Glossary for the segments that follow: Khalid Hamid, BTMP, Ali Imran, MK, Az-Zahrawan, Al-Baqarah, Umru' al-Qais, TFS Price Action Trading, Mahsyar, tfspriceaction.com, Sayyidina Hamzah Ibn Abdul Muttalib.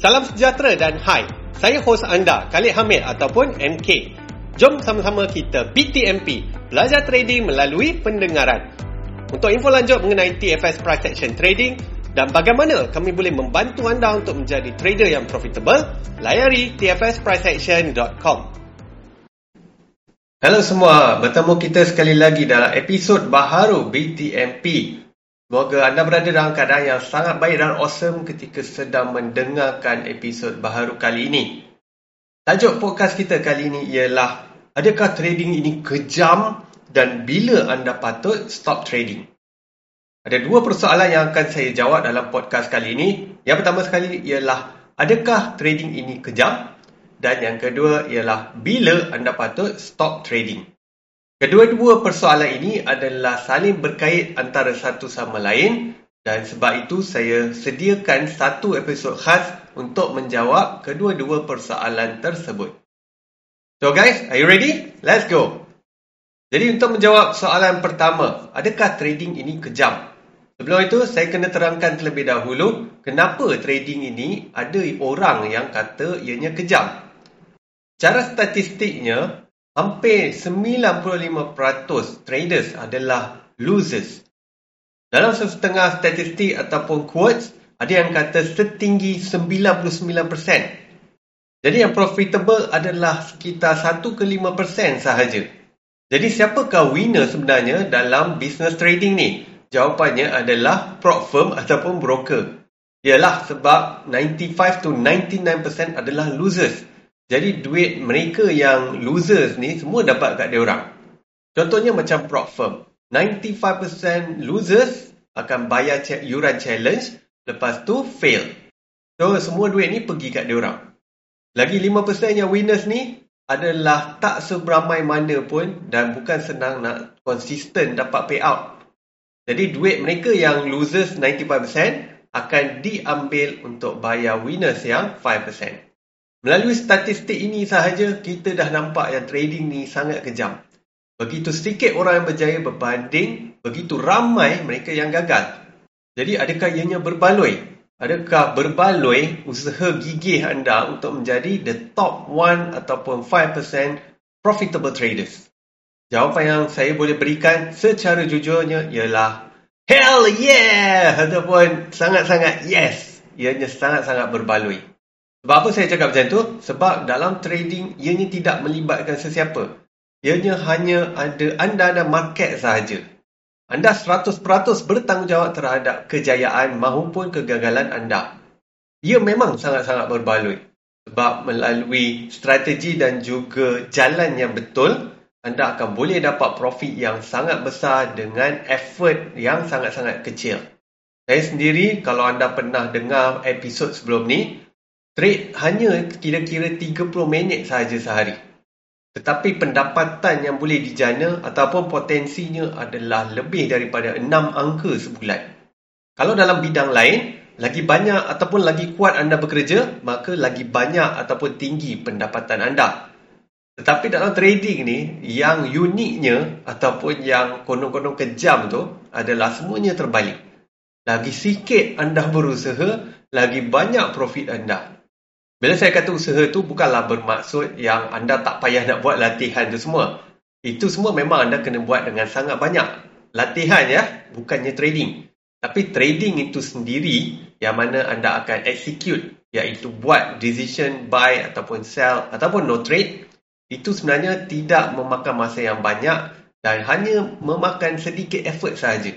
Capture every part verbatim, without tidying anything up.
Salam sejahtera dan hai. Saya hos anda Khalid Hamid ataupun M K. Jom sama-sama kita B T M P, belajar trading melalui pendengaran. Untuk info lanjut mengenai T F S Price Action Trading dan bagaimana kami boleh membantu anda untuk menjadi trader yang profitable, layari t f s price action dot com. Hello semua, bertemu kita sekali lagi dalam episod baharu B T M P. Semoga anda berada dalam keadaan yang sangat baik dan awesome ketika sedang mendengarkan episod baharu kali ini. Tajuk podcast kita kali ini ialah, adakah trading ini kejam dan bila anda patut stop trading? Ada dua persoalan yang akan saya jawab dalam podcast kali ini. Yang pertama sekali ialah, adakah trading ini kejam? Dan yang kedua ialah, bila anda patut stop trading? Kedua-dua persoalan ini adalah saling berkait antara satu sama lain dan sebab itu saya sediakan satu episod khas untuk menjawab kedua-dua persoalan tersebut. So guys, are you ready? Let's go! Jadi untuk menjawab soalan pertama, adakah trading ini kejam? Sebelum itu, saya kena terangkan terlebih dahulu kenapa trading ini ada orang yang kata ianya kejam. Secara statistiknya, hampir sembilan puluh lima peratus traders adalah losers. Dalam setengah statistik ataupun quotes, ada yang kata setinggi sembilan puluh sembilan peratus. Jadi yang profitable adalah sekitar satu ke lima peratus sahaja. Jadi siapakah winner sebenarnya dalam business trading ni? Jawapannya adalah prop firm ataupun broker. Ialah sebab sembilan puluh lima to sembilan puluh sembilan peratus adalah losers. Jadi duit mereka yang losers ni semua dapat kat dia orang. Contohnya macam prop firm. sembilan puluh lima peratus losers akan bayar yuran challenge, lepas tu fail. So semua duit ni pergi kat dia orang. Lagi lima peratus yang winners ni adalah tak seberamai mana pun dan bukan senang nak konsisten dapat payout. Jadi duit mereka yang losers sembilan puluh lima peratus akan diambil untuk bayar winners yang lima peratus. Melalui statistik ini sahaja, kita dah nampak yang trading ni sangat kejam. Begitu sedikit orang yang berjaya berbanding, begitu ramai mereka yang gagal. Jadi adakah ianya berbaloi? Adakah berbaloi usaha gigih anda untuk menjadi the top one ataupun lima peratus profitable traders? Jawapan yang saya boleh berikan secara jujurnya ialah hell yeah ataupun sangat-sangat yes. Ianya sangat-sangat berbaloi. Sebab apa saya cakap macam tu? Sebab dalam trading ianya tidak melibatkan sesiapa. Ianya hanya ada anda dan market sahaja. Anda seratus peratus bertanggungjawab terhadap kejayaan maupun kegagalan anda. Ia memang sangat-sangat berbaloi. Sebab melalui strategi dan juga jalan yang betul, anda akan boleh dapat profit yang sangat besar dengan effort yang sangat-sangat kecil. Saya sendiri, kalau anda pernah dengar episod sebelum ni, trade hanya kira-kira tiga puluh minit sahaja sehari. Tetapi pendapatan yang boleh dijana ataupun potensinya adalah lebih daripada enam angka sebulan. Kalau dalam bidang lain, lagi banyak ataupun lagi kuat anda bekerja, maka lagi banyak ataupun tinggi pendapatan anda. Tetapi dalam trading ni, yang uniknya ataupun yang konon-konon kejam tu adalah semuanya terbalik. Lagi sikit anda berusaha, lagi banyak profit anda. Bila saya kata usaha tu, bukanlah bermaksud yang anda tak payah nak buat latihan tu semua. Itu semua memang anda kena buat dengan sangat banyak. Latihan ya, bukannya trading. Tapi trading itu sendiri yang mana anda akan execute, iaitu buat decision buy ataupun sell ataupun no trade, itu sebenarnya tidak memakan masa yang banyak dan hanya memakan sedikit effort sahaja.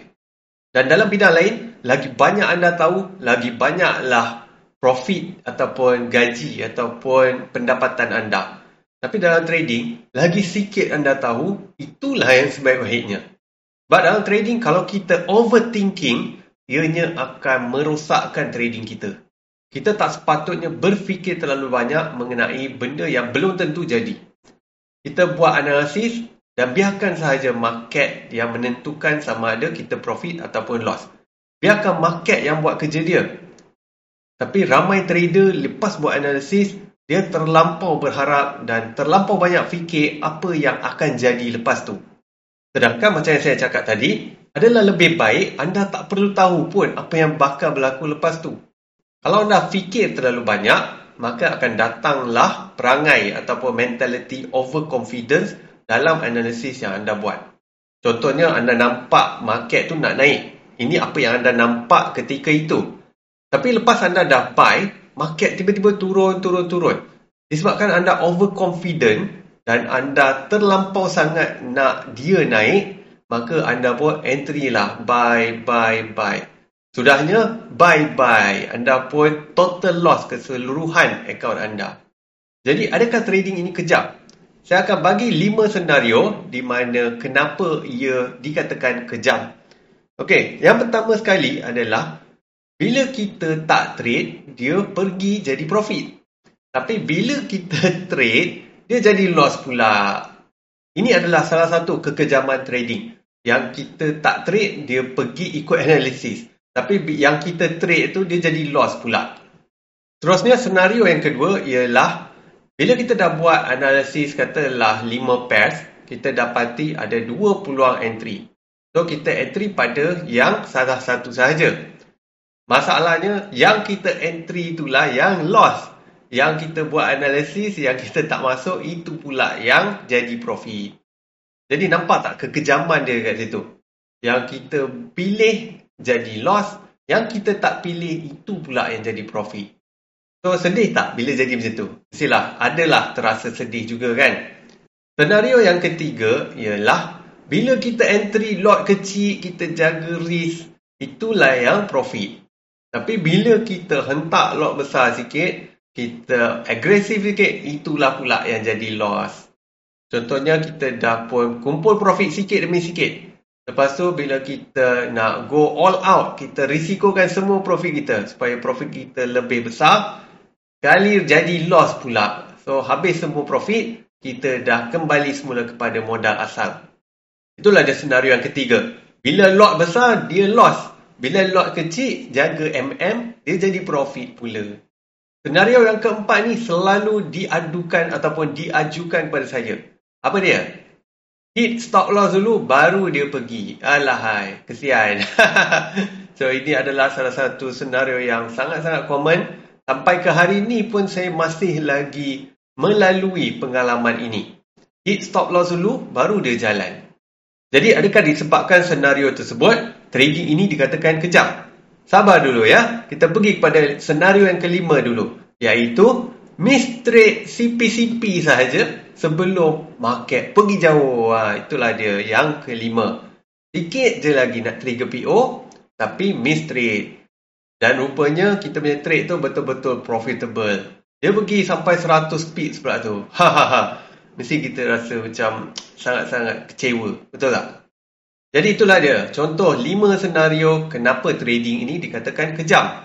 Dan dalam bidang lain, lagi banyak anda tahu, lagi banyaklah profit ataupun gaji ataupun pendapatan anda. Tapi dalam trading, lagi sikit anda tahu, itulah yang sebaik-baiknya. Sebab dalam trading, kalau kita overthinking, ianya akan merosakkan trading kita. Kita tak sepatutnya berfikir terlalu banyak mengenai benda yang belum tentu jadi. Kita buat analisis dan biarkan sahaja market yang menentukan sama ada kita profit ataupun loss. Biarkan market yang buat kerja dia. Tapi ramai trader lepas buat analisis, dia terlampau berharap dan terlampau banyak fikir apa yang akan jadi lepas tu. Sedangkan macam yang saya cakap tadi, adalah lebih baik anda tak perlu tahu pun apa yang bakal berlaku lepas tu. Kalau anda fikir terlalu banyak, maka akan datanglah perangai ataupun mentality overconfidence dalam analisis yang anda buat. Contohnya, anda nampak market tu nak naik. Ini apa yang anda nampak ketika itu. Tapi lepas anda dah buy, market tiba-tiba turun, turun, turun. Disebabkan anda overconfident dan anda terlampau sangat nak dia naik, maka anda pun entry lah, buy, buy, buy. Sudahnya, bye-bye. Anda pun total loss keseluruhan akaun anda. Jadi, adakah trading ini kejam? Saya akan bagi lima senario di mana kenapa ia dikatakan kejam. Okey, yang pertama sekali adalah bila kita tak trade, dia pergi jadi profit. Tapi bila kita trade, dia jadi loss pula. Ini adalah salah satu kekejaman trading. Yang kita tak trade, dia pergi ikut analisis. Tapi yang kita trade tu, dia jadi loss pula. Terusnya, senario yang kedua ialah bila kita dah buat analisis, katalah lima pairs, kita dapati ada dua peluang entry. So, kita entry pada yang salah satu sahaja. Masalahnya, yang kita entry itulah yang loss. Yang kita buat analisis, yang kita tak masuk, itu pula yang jadi profit. Jadi, nampak tak kekejaman dia kat situ? Yang kita pilih jadi loss, yang kita tak pilih itu pula yang jadi profit. So, sedih tak bila jadi macam tu? Mestilah, adalah terasa sedih juga kan? Senario yang ketiga ialah bila kita entry lot kecil, kita jaga risk, itulah yang profit. Tapi bila kita hentak lot besar sikit, kita agresif sikit, itulah pula yang jadi loss. Contohnya, kita dah pun kumpul profit sikit demi sikit. Lepas tu, bila kita nak go all out, kita risikokan semua profit kita supaya profit kita lebih besar. Sekali jadi loss pula. So, habis semua profit, kita dah kembali semula kepada modal asal. Itulah dia senario yang ketiga. Bila lot besar, dia loss. Bila lot kecil, jaga M M, dia jadi profit pula. Senario yang keempat ni selalu diadukan ataupun diajukan kepada saya. Apa dia? Hit stop loss dulu, baru dia pergi. Alahai, kesian. So, ini adalah salah satu senario yang sangat-sangat common. Sampai ke hari ini pun saya masih lagi melalui pengalaman ini. Hit stop loss dulu, baru dia jalan. Jadi, adakah disebabkan senario tersebut, trading ini dikatakan kejam? Sabar dulu ya. Kita pergi kepada senario yang kelima dulu. Iaitu mistrade C P C P sahaja sebelum market pergi jauh. Ha, itulah dia yang kelima. Sikit je lagi nak trigger P O, tapi miss trade. Dan rupanya kita punya trade tu betul-betul profitable. Dia pergi sampai seratus pips pula tu. Hahaha. Mesti kita rasa macam sangat-sangat kecewa. Betul tak? Jadi itulah dia contoh lima senario kenapa trading ini dikatakan kejam.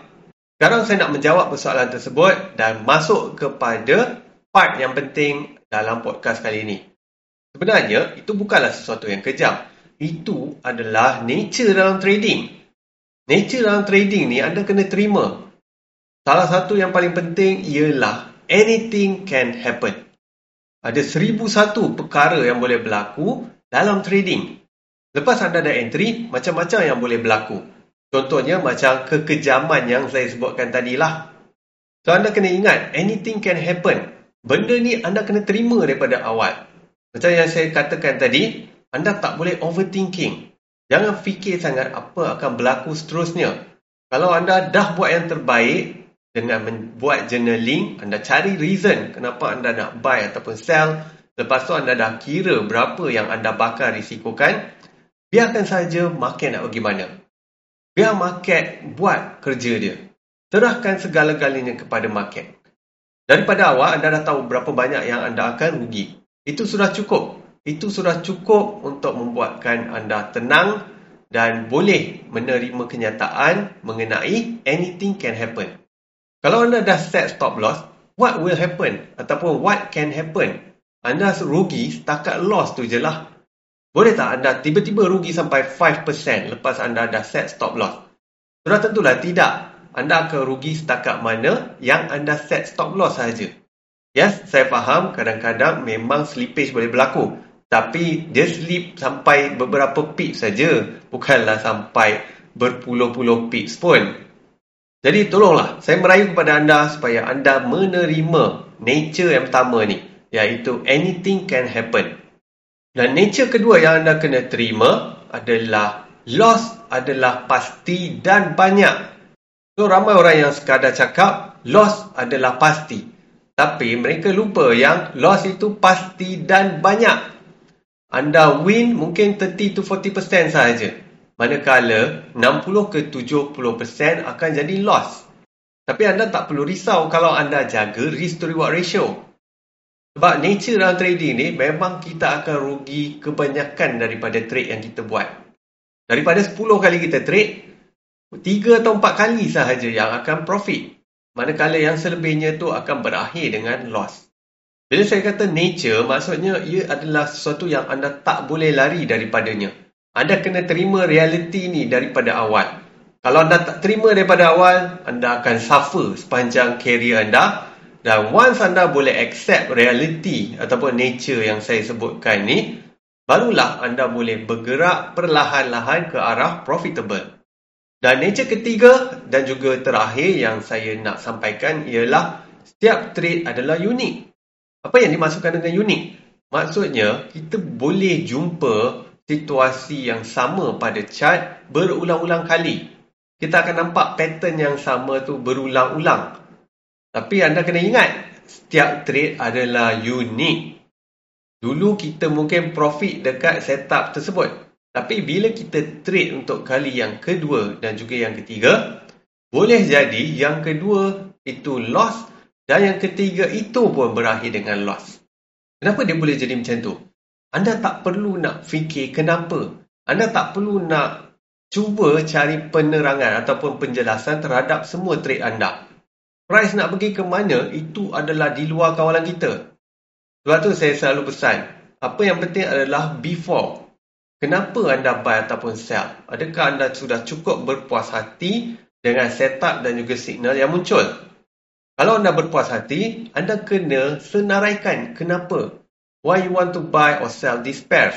Sekarang saya nak menjawab persoalan tersebut dan masuk kepada part yang penting dalam podcast kali ini. Sebenarnya, itu bukanlah sesuatu yang kejam. Itu adalah nature dalam trading. Nature dalam trading ni anda kena terima. Salah satu yang paling penting ialah anything can happen. Ada seribu satu perkara yang boleh berlaku dalam trading. Lepas anda dah entry, macam-macam yang boleh berlaku. Contohnya macam kekejaman yang saya sebutkan tadilah. So, anda kena ingat, anything can happen. Benda ni anda kena terima daripada awal. Macam yang saya katakan tadi, anda tak boleh overthinking. Jangan fikir sangat apa akan berlaku seterusnya. Kalau anda dah buat yang terbaik, dengan membuat journaling, anda cari reason kenapa anda nak buy ataupun sell. Lepas tu anda dah kira berapa yang anda bakal risikokan. Biarkan saja market nak pergi mana. Biar market buat kerja dia. Serahkan segala-galanya kepada market. Daripada awal, anda dah tahu berapa banyak yang anda akan rugi. Itu sudah cukup. Itu sudah cukup untuk membuatkan anda tenang dan boleh menerima kenyataan mengenai anything can happen. Kalau anda dah set stop loss, what will happen? Ataupun what can happen? Anda rugi setakat loss tu je lah. Boleh tak anda tiba-tiba rugi sampai lima peratus lepas anda dah set stop loss? Sudah tentulah tidak. Anda akan rugi setakat mana yang anda set stop loss sahaja. Yes, saya faham kadang-kadang memang slippage boleh berlaku. Tapi dia slip sampai beberapa pips saja. Bukanlah sampai berpuluh-puluh pips pun. Jadi tolonglah, saya merayu kepada anda supaya anda menerima nature yang pertama ni, iaitu anything can happen. Dan nature kedua yang anda kena terima adalah loss adalah pasti dan banyak. So, ramai orang yang sekadar cakap loss adalah pasti, tapi mereka lupa yang loss itu pasti dan banyak. Anda win mungkin tiga puluh to empat puluh peratus sahaja, manakala enam puluh ke tujuh puluh peratus akan jadi loss. Tapi anda tak perlu risau kalau anda jaga risk to reward ratio. Sebab nature dalam trading ni memang kita akan rugi kebanyakan daripada trade yang kita buat. Daripada sepuluh kali kita trade, tiga atau empat kali sahaja yang akan profit. Manakala yang selebihnya tu akan berakhir dengan loss. Bila saya kata nature, maksudnya ia adalah sesuatu yang anda tak boleh lari daripadanya. Anda kena terima realiti ni daripada awal. Kalau anda tak terima daripada awal, anda akan suffer sepanjang career anda. Dan once anda boleh accept reality ataupun nature yang saya sebutkan ni, barulah anda boleh bergerak perlahan-lahan ke arah profitable. Dan nature ketiga dan juga terakhir yang saya nak sampaikan ialah setiap trade adalah unik. Apa yang dimaksudkan dengan unik? Maksudnya, kita boleh jumpa situasi yang sama pada chart berulang-ulang kali. Kita akan nampak pattern yang sama tu berulang-ulang. Tapi anda kena ingat, setiap trade adalah unik. Dulu kita mungkin profit dekat setup tersebut. Tapi bila kita trade untuk kali yang kedua dan juga yang ketiga, boleh jadi yang kedua itu loss dan yang ketiga itu pun berakhir dengan loss. Kenapa dia boleh jadi macam tu? Anda tak perlu nak fikir kenapa. Anda tak perlu nak cuba cari penerangan ataupun penjelasan terhadap semua trade anda. Price nak pergi ke mana, itu adalah di luar kawalan kita. Sebab tu saya selalu pesan, apa yang penting adalah before. Kenapa anda buy ataupun sell? Adakah anda sudah cukup berpuas hati dengan setup dan juga signal yang muncul? Kalau anda berpuas hati, anda kena senaraikan kenapa. Why you want to buy or sell these pairs?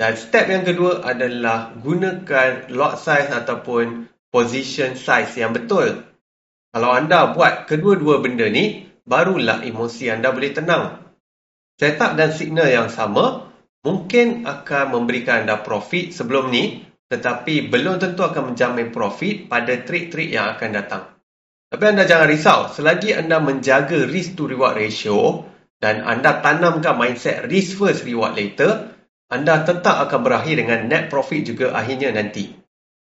Dan step yang kedua adalah gunakan lot size ataupun position size yang betul. Kalau anda buat kedua-dua benda ni, barulah emosi anda boleh tenang. Setup dan signal yang sama mungkin akan memberikan anda profit sebelum ni, tetapi belum tentu akan menjamin profit pada trade-trade yang akan datang. Tapi anda jangan risau, selagi anda menjaga risk to reward ratio, dan anda tanamkan mindset risk first, reward later, anda tetap akan berakhir dengan net profit juga akhirnya nanti.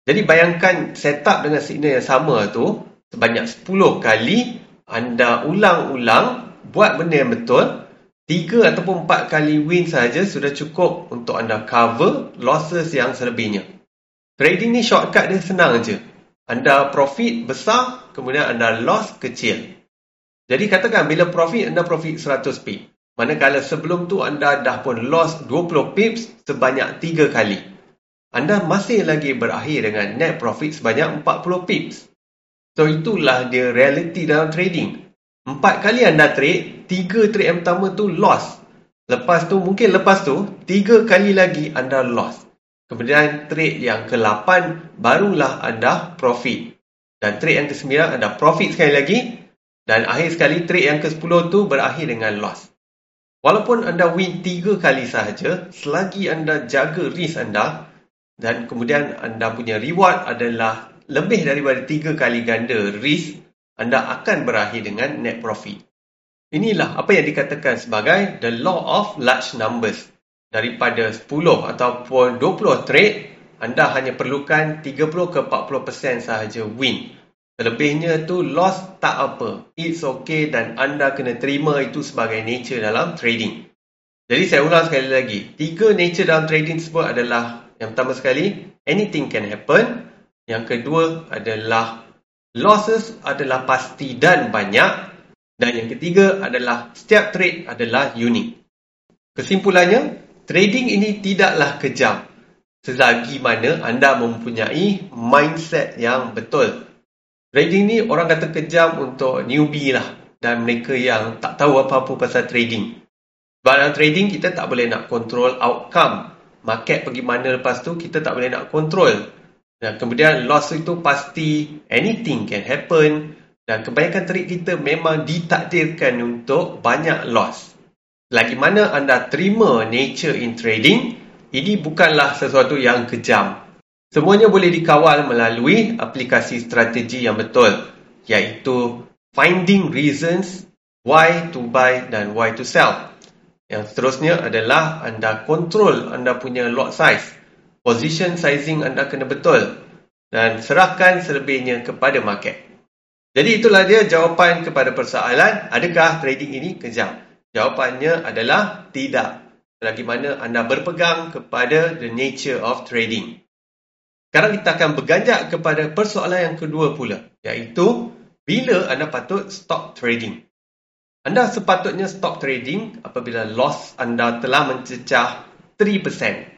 Jadi bayangkan setup dengan signal yang sama tu, sebanyak sepuluh kali, anda ulang-ulang, buat benda yang betul, tiga ataupun empat kali win saja sudah cukup untuk anda cover losses yang selebihnya. Trading ni shortcut dia senang je. Anda profit besar, kemudian anda loss kecil. Jadi katakan bila profit, anda profit seratus pip. Manakala sebelum tu anda dah pun loss dua puluh pips sebanyak tiga kali. Anda masih lagi berakhir dengan net profit sebanyak empat puluh pips. So itulah dia reality dalam trading. empat kali anda trade, tiga trade yang pertama tu loss. Lepas tu, mungkin lepas tu, tiga kali lagi anda loss. Kemudian trade yang ke lapan, barulah anda profit. Dan trade yang ke sembilan, anda profit sekali lagi. Dan akhir sekali trade yang ke sepuluh tu berakhir dengan loss. Walaupun anda win tiga kali sahaja, selagi anda jaga risk anda dan kemudian anda punya reward adalah lebih daripada tiga kali ganda risk, anda akan berakhir dengan net profit. Inilah apa yang dikatakan sebagai the law of large numbers. Daripada sepuluh ataupun dua puluh trade, anda hanya perlukan tiga puluh ke empat puluh peratus sahaja win. Selebihnya tu loss tak apa. It's okay dan anda kena terima itu sebagai nature dalam trading. Jadi saya ulang sekali lagi. Tiga nature dalam trading tersebut adalah, yang pertama sekali, anything can happen. Yang kedua adalah losses adalah pasti dan banyak. Dan yang ketiga adalah setiap trade adalah unik. Kesimpulannya, trading ini tidaklah kejam selagi mana anda mempunyai mindset yang betul. Trading ni orang kata kejam untuk newbie lah dan mereka yang tak tahu apa-apa pasal trading. Sebab dalam trading kita tak boleh nak control outcome. Market pergi mana lepas tu kita tak boleh nak control. Dan kemudian loss itu pasti, anything can happen. Dan kebanyakan trade kita memang ditakdirkan untuk banyak loss. Lagi mana anda terima nature in trading, ini bukanlah sesuatu yang kejam. Semuanya boleh dikawal melalui aplikasi strategi yang betul, iaitu finding reasons why to buy dan why to sell. Yang seterusnya adalah anda kontrol anda punya lot size. Position sizing anda kena betul dan serahkan selebihnya kepada market. Jadi itulah dia jawapan kepada persoalan, adakah trading ini kejam? Jawapannya adalah tidak. Selagi mana anda berpegang kepada the nature of trading. Sekarang kita akan berganjak kepada persoalan yang kedua pula, iaitu bila anda patut stop trading. Anda sepatutnya stop trading apabila loss anda telah mencecah three percent.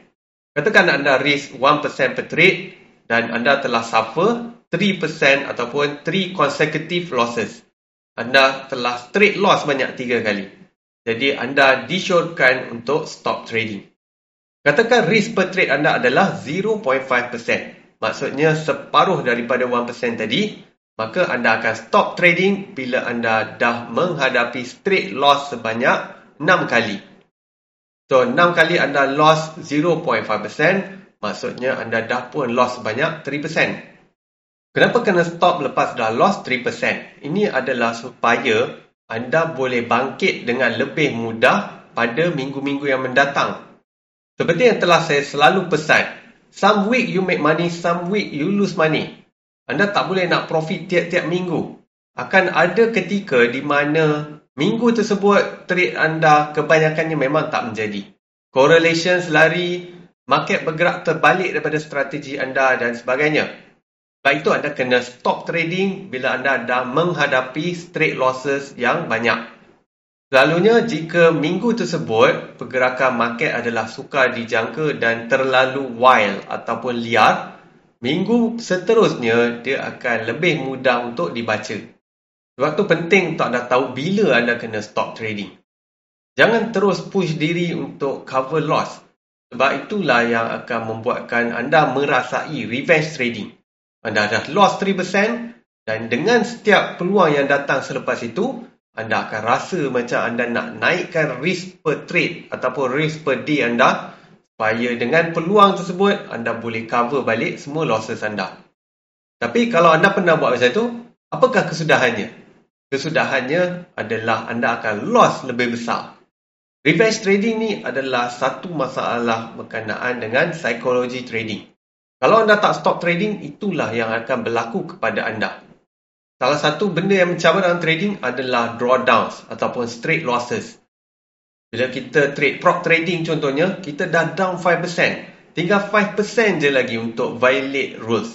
Katakan anda risk one percent per trade dan anda telah suffer three percent ataupun three consecutive losses. Anda telah straight loss banyak tiga kali. Jadi anda disyorkan untuk stop trading. Katakan risk per trade anda adalah zero point five percent. Maksudnya separuh daripada one percent tadi. Maka anda akan stop trading bila anda dah menghadapi straight loss sebanyak enam kali. So enam kali anda loss zero point five percent. Maksudnya anda dah pun loss sebanyak three percent. Kenapa kena stop lepas dah loss three percent? Ini adalah supaya anda boleh bangkit dengan lebih mudah pada minggu-minggu yang mendatang. Seperti yang telah saya selalu pesan, some week you make money, some week you lose money. Anda tak boleh nak profit tiap-tiap minggu. Akan ada ketika di mana minggu tersebut trade anda kebanyakannya memang tak menjadi. Correlation lari, market bergerak terbalik daripada strategi anda dan sebagainya. Sebab itu anda kena stop trading bila anda dah menghadapi straight losses yang banyak. Selalunya jika minggu tersebut pergerakan market adalah sukar dijangka dan terlalu wild ataupun liar, minggu seterusnya dia akan lebih mudah untuk dibaca. Sebab tu penting untuk anda tahu bila anda kena stop trading. Jangan terus push diri untuk cover loss. Sebab itulah yang akan membuatkan anda merasai revenge trading. Anda dah loss three percent dan dengan setiap peluang yang datang selepas itu, anda akan rasa macam anda nak naikkan risk per trade ataupun risk per day anda supaya dengan peluang tersebut anda boleh cover balik semua losses anda. Tapi kalau anda pernah buat macam itu, apakah kesudahannya? Kesudahannya adalah anda akan loss lebih besar. Revenge trading ni adalah satu masalah berkenaan dengan psikologi trading. Kalau anda tak stop trading, itulah yang akan berlaku kepada anda. Salah satu benda yang mencabar dalam trading adalah drawdowns ataupun straight losses. Bila kita trade prop trading contohnya, kita dah down five percent. Tinggal five percent je lagi untuk violate rules.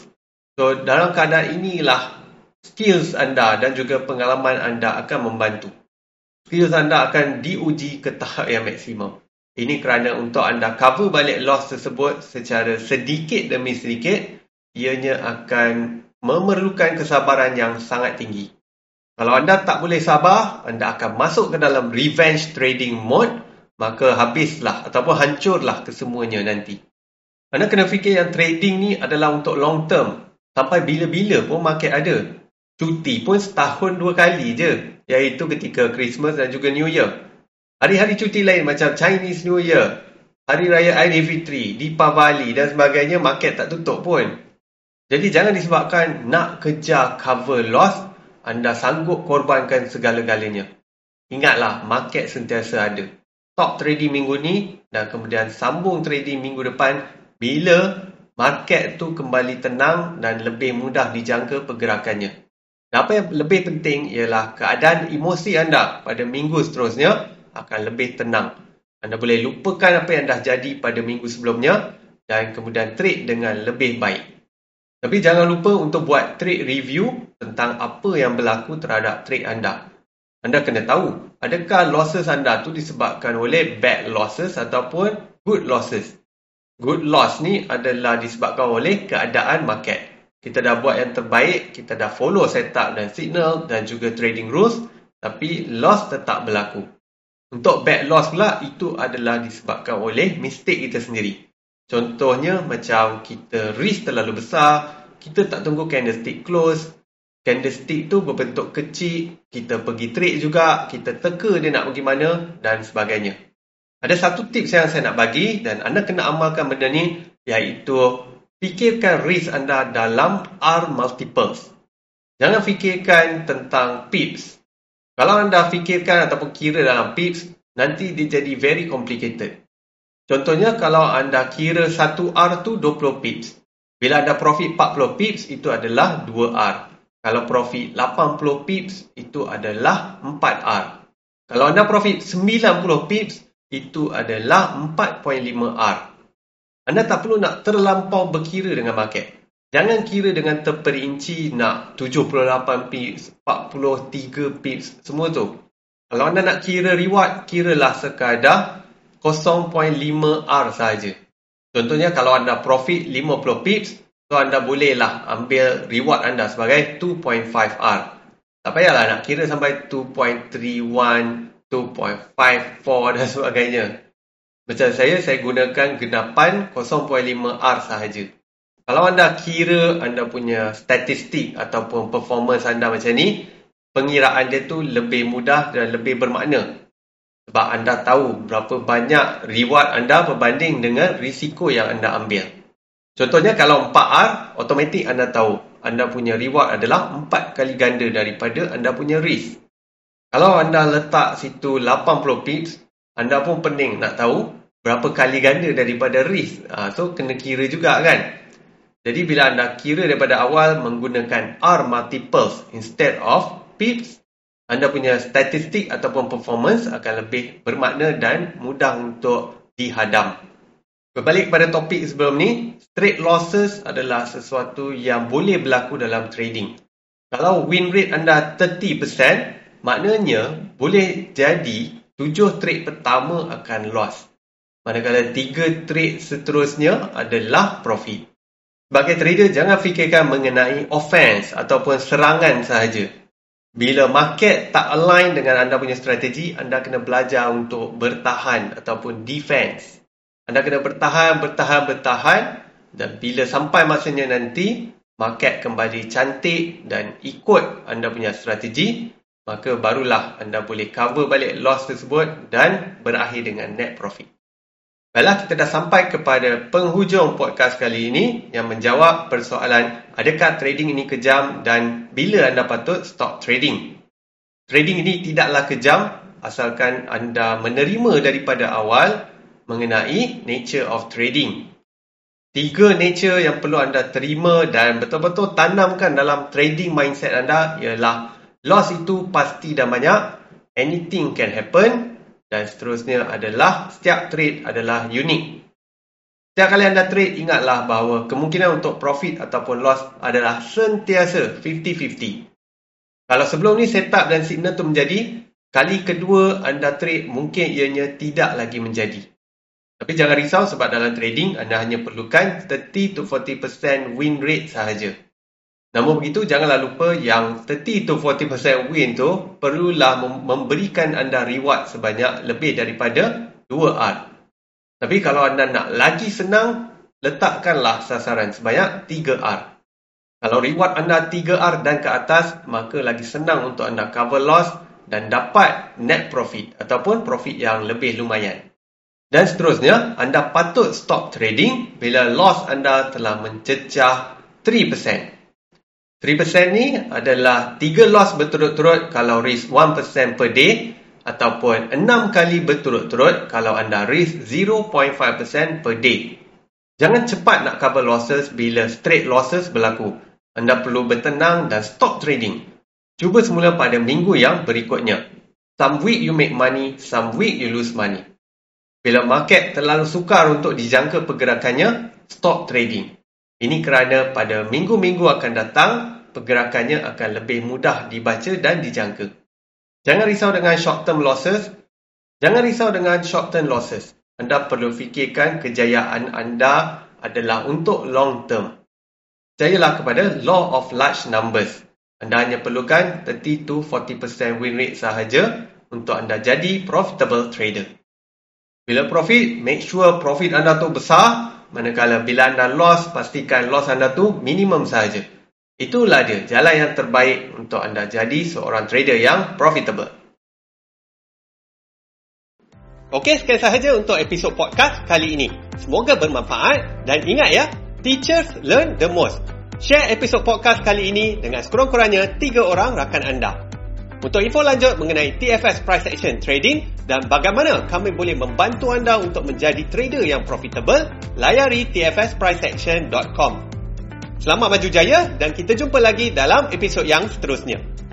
So, dalam keadaan inilah skills anda dan juga pengalaman anda akan membantu. Skills anda akan diuji ke tahap yang maksimum. Ini kerana untuk anda cover balik loss tersebut secara sedikit demi sedikit, ianya akan memerlukan kesabaran yang sangat tinggi. Kalau anda tak boleh sabar, anda akan masuk ke dalam revenge trading mode, maka habislah ataupun hancurlah kesemuanya nanti. Anda kena fikir yang trading ni adalah untuk long term. Sampai bila-bila pun market ada. Cuti pun setahun dua kali je, iaitu ketika Christmas dan juga New Year. Hari-hari cuti lain macam Chinese New Year, Hari Raya Aidilfitri, Deepavali dan sebagainya, market tak tutup pun. Jadi jangan disebabkan nak kejar cover loss, anda sanggup korbankan segala-galanya. Ingatlah, market sentiasa ada. Stop trading minggu ni dan kemudian sambung trading minggu depan bila market tu kembali tenang dan lebih mudah dijangka pergerakannya. Dan apa yang lebih penting ialah keadaan emosi anda pada minggu seterusnya akan lebih tenang. Anda boleh lupakan apa yang dah jadi pada minggu sebelumnya dan kemudian trade dengan lebih baik. Tapi jangan lupa untuk buat trade review tentang apa yang berlaku terhadap trade anda. Anda kena tahu, adakah losses anda tu disebabkan oleh bad losses ataupun good losses. Good loss ni adalah disebabkan oleh keadaan market. Kita dah buat yang terbaik, kita dah follow setup dan signal dan juga trading rules, tapi loss tetap berlaku. Untuk bad loss pula, itu adalah disebabkan oleh mistake kita sendiri. Contohnya macam kita risk terlalu besar, kita tak tunggu candlestick close, candlestick tu berbentuk kecil, kita pergi trade juga, kita teka dia nak pergi mana dan sebagainya. Ada satu tips yang saya nak bagi dan anda kena amalkan benda ni, iaitu fikirkan risk anda dalam R multiples. Jangan fikirkan tentang pips. Kalau anda fikirkan ataupun kira dalam pips, nanti dia jadi very complicated. Contohnya kalau anda kira satu R tu dua puluh pips. Bila anda profit empat puluh pips, itu adalah dua R. Kalau profit lapan puluh pips, itu adalah empat R. Kalau anda profit sembilan puluh pips, itu adalah empat perpuluhan lima R. Anda tak perlu nak terlampau berkira dengan market. Jangan kira dengan terperinci nak tujuh puluh lapan pips, empat puluh tiga pips, semua tu. Kalau anda nak kira reward, kiralah sekadar kosong perpuluhan lima R saja. Contohnya kalau anda profit lima puluh pips, so anda bolehlah ambil reward anda sebagai dua perpuluhan lima R. Tak payahlah nak kira sampai dua perpuluhan tiga satu, dua perpuluhan empat empat dan sebagainya. Macam saya, saya gunakan genapan kosong perpuluhan lima R sahaja. Kalau anda kira anda punya statistik ataupun performance anda macam ni, pengiraan dia tu lebih mudah dan lebih bermakna. Sebab anda tahu berapa banyak reward anda berbanding dengan risiko yang anda ambil. Contohnya kalau empat R, automatik anda tahu anda punya reward adalah empat kali ganda daripada anda punya risk. Kalau anda letak situ lapan puluh pips, anda pun pening nak tahu berapa kali ganda daripada risk. Ha, so kena kira juga kan. Jadi bila anda kira daripada awal menggunakan R multiples instead of pips, anda punya statistik ataupun performance akan lebih bermakna dan mudah untuk dihadam. Berbalik pada topik sebelum ni, trade losses adalah sesuatu yang boleh berlaku dalam trading. Kalau win rate anda tiga puluh peratus, maknanya boleh jadi tujuh trade pertama akan loss. Manakala tiga trade seterusnya adalah profit. Sebagai trader, jangan fikirkan mengenai offense ataupun serangan sahaja. Bila market tak align dengan anda punya strategi, anda kena belajar untuk bertahan ataupun defense. Anda kena bertahan, bertahan, bertahan dan bila sampai masanya nanti, market kembali cantik dan ikut anda punya strategi, maka barulah anda boleh cover balik loss tersebut dan berakhir dengan net profit. Baiklah, kita dah sampai kepada penghujung podcast kali ini yang menjawab persoalan adakah trading ini kejam dan bila anda patut stop trading. Trading ini tidaklah kejam asalkan anda menerima daripada awal mengenai nature of trading. Tiga nature yang perlu anda terima dan betul-betul tanamkan dalam trading mindset anda ialah loss itu pasti dan banyak, anything can happen, dan seterusnya adalah setiap trade adalah unik. Setiap kali anda trade, ingatlah bahawa kemungkinan untuk profit ataupun loss adalah sentiasa lima puluh lima puluh. Kalau sebelum ni setup dan signal tu menjadi, kali kedua anda trade mungkin ianya tidak lagi menjadi. Tapi jangan risau sebab dalam trading anda hanya perlukan tiga puluh hingga empat puluh peratus win rate sahaja. Namun begitu, janganlah lupa yang tiga puluh hingga empat puluh peratus win tu perlulah memberikan anda reward sebanyak lebih daripada dua R. Tapi kalau anda nak lagi senang, letakkanlah sasaran sebanyak tiga R. Kalau reward anda tiga R dan ke atas, maka lagi senang untuk anda cover loss dan dapat net profit ataupun profit yang lebih lumayan. Dan seterusnya, anda patut stop trading bila loss anda telah mencecah tiga peratus. tiga peratus ni adalah tiga loss berturut-turut kalau risk satu peratus per day ataupun enam kali berturut-turut kalau anda risk kosong perpuluhan lima peratus per day. Jangan cepat nak cover losses bila straight losses berlaku. Anda perlu bertenang dan stop trading. Cuba semula pada minggu yang berikutnya. Some week you make money, some week you lose money. Bila market terlalu sukar untuk dijangka pergerakannya, stop trading. Ini kerana pada minggu-minggu akan datang, pergerakannya akan lebih mudah dibaca dan dijangka. Jangan risau dengan short-term losses. Jangan risau dengan short-term losses. Anda perlu fikirkan kejayaan anda adalah untuk long-term. Percayalah kepada law of large numbers. Anda hanya perlukan tiga puluh hingga empat puluh peratus win rate sahaja untuk anda jadi profitable trader. Bila profit, make sure profit anda tu besar, Manakala bila anda loss, pastikan loss anda tu minimum sahaja. Itulah dia jalan yang terbaik untuk anda jadi seorang trader yang profitable. Okey, sekian sahaja untuk episod podcast kali ini. Semoga bermanfaat dan ingat ya, teachers learn the most. Share episod podcast kali ini dengan sekurang-kurangnya tiga orang rakan anda. Untuk info lanjut mengenai T F S Price Action Trading dan bagaimana kami boleh membantu anda untuk menjadi trader yang profitable, layari t f s price action dot com. Selamat maju jaya dan kita jumpa lagi dalam episod yang seterusnya.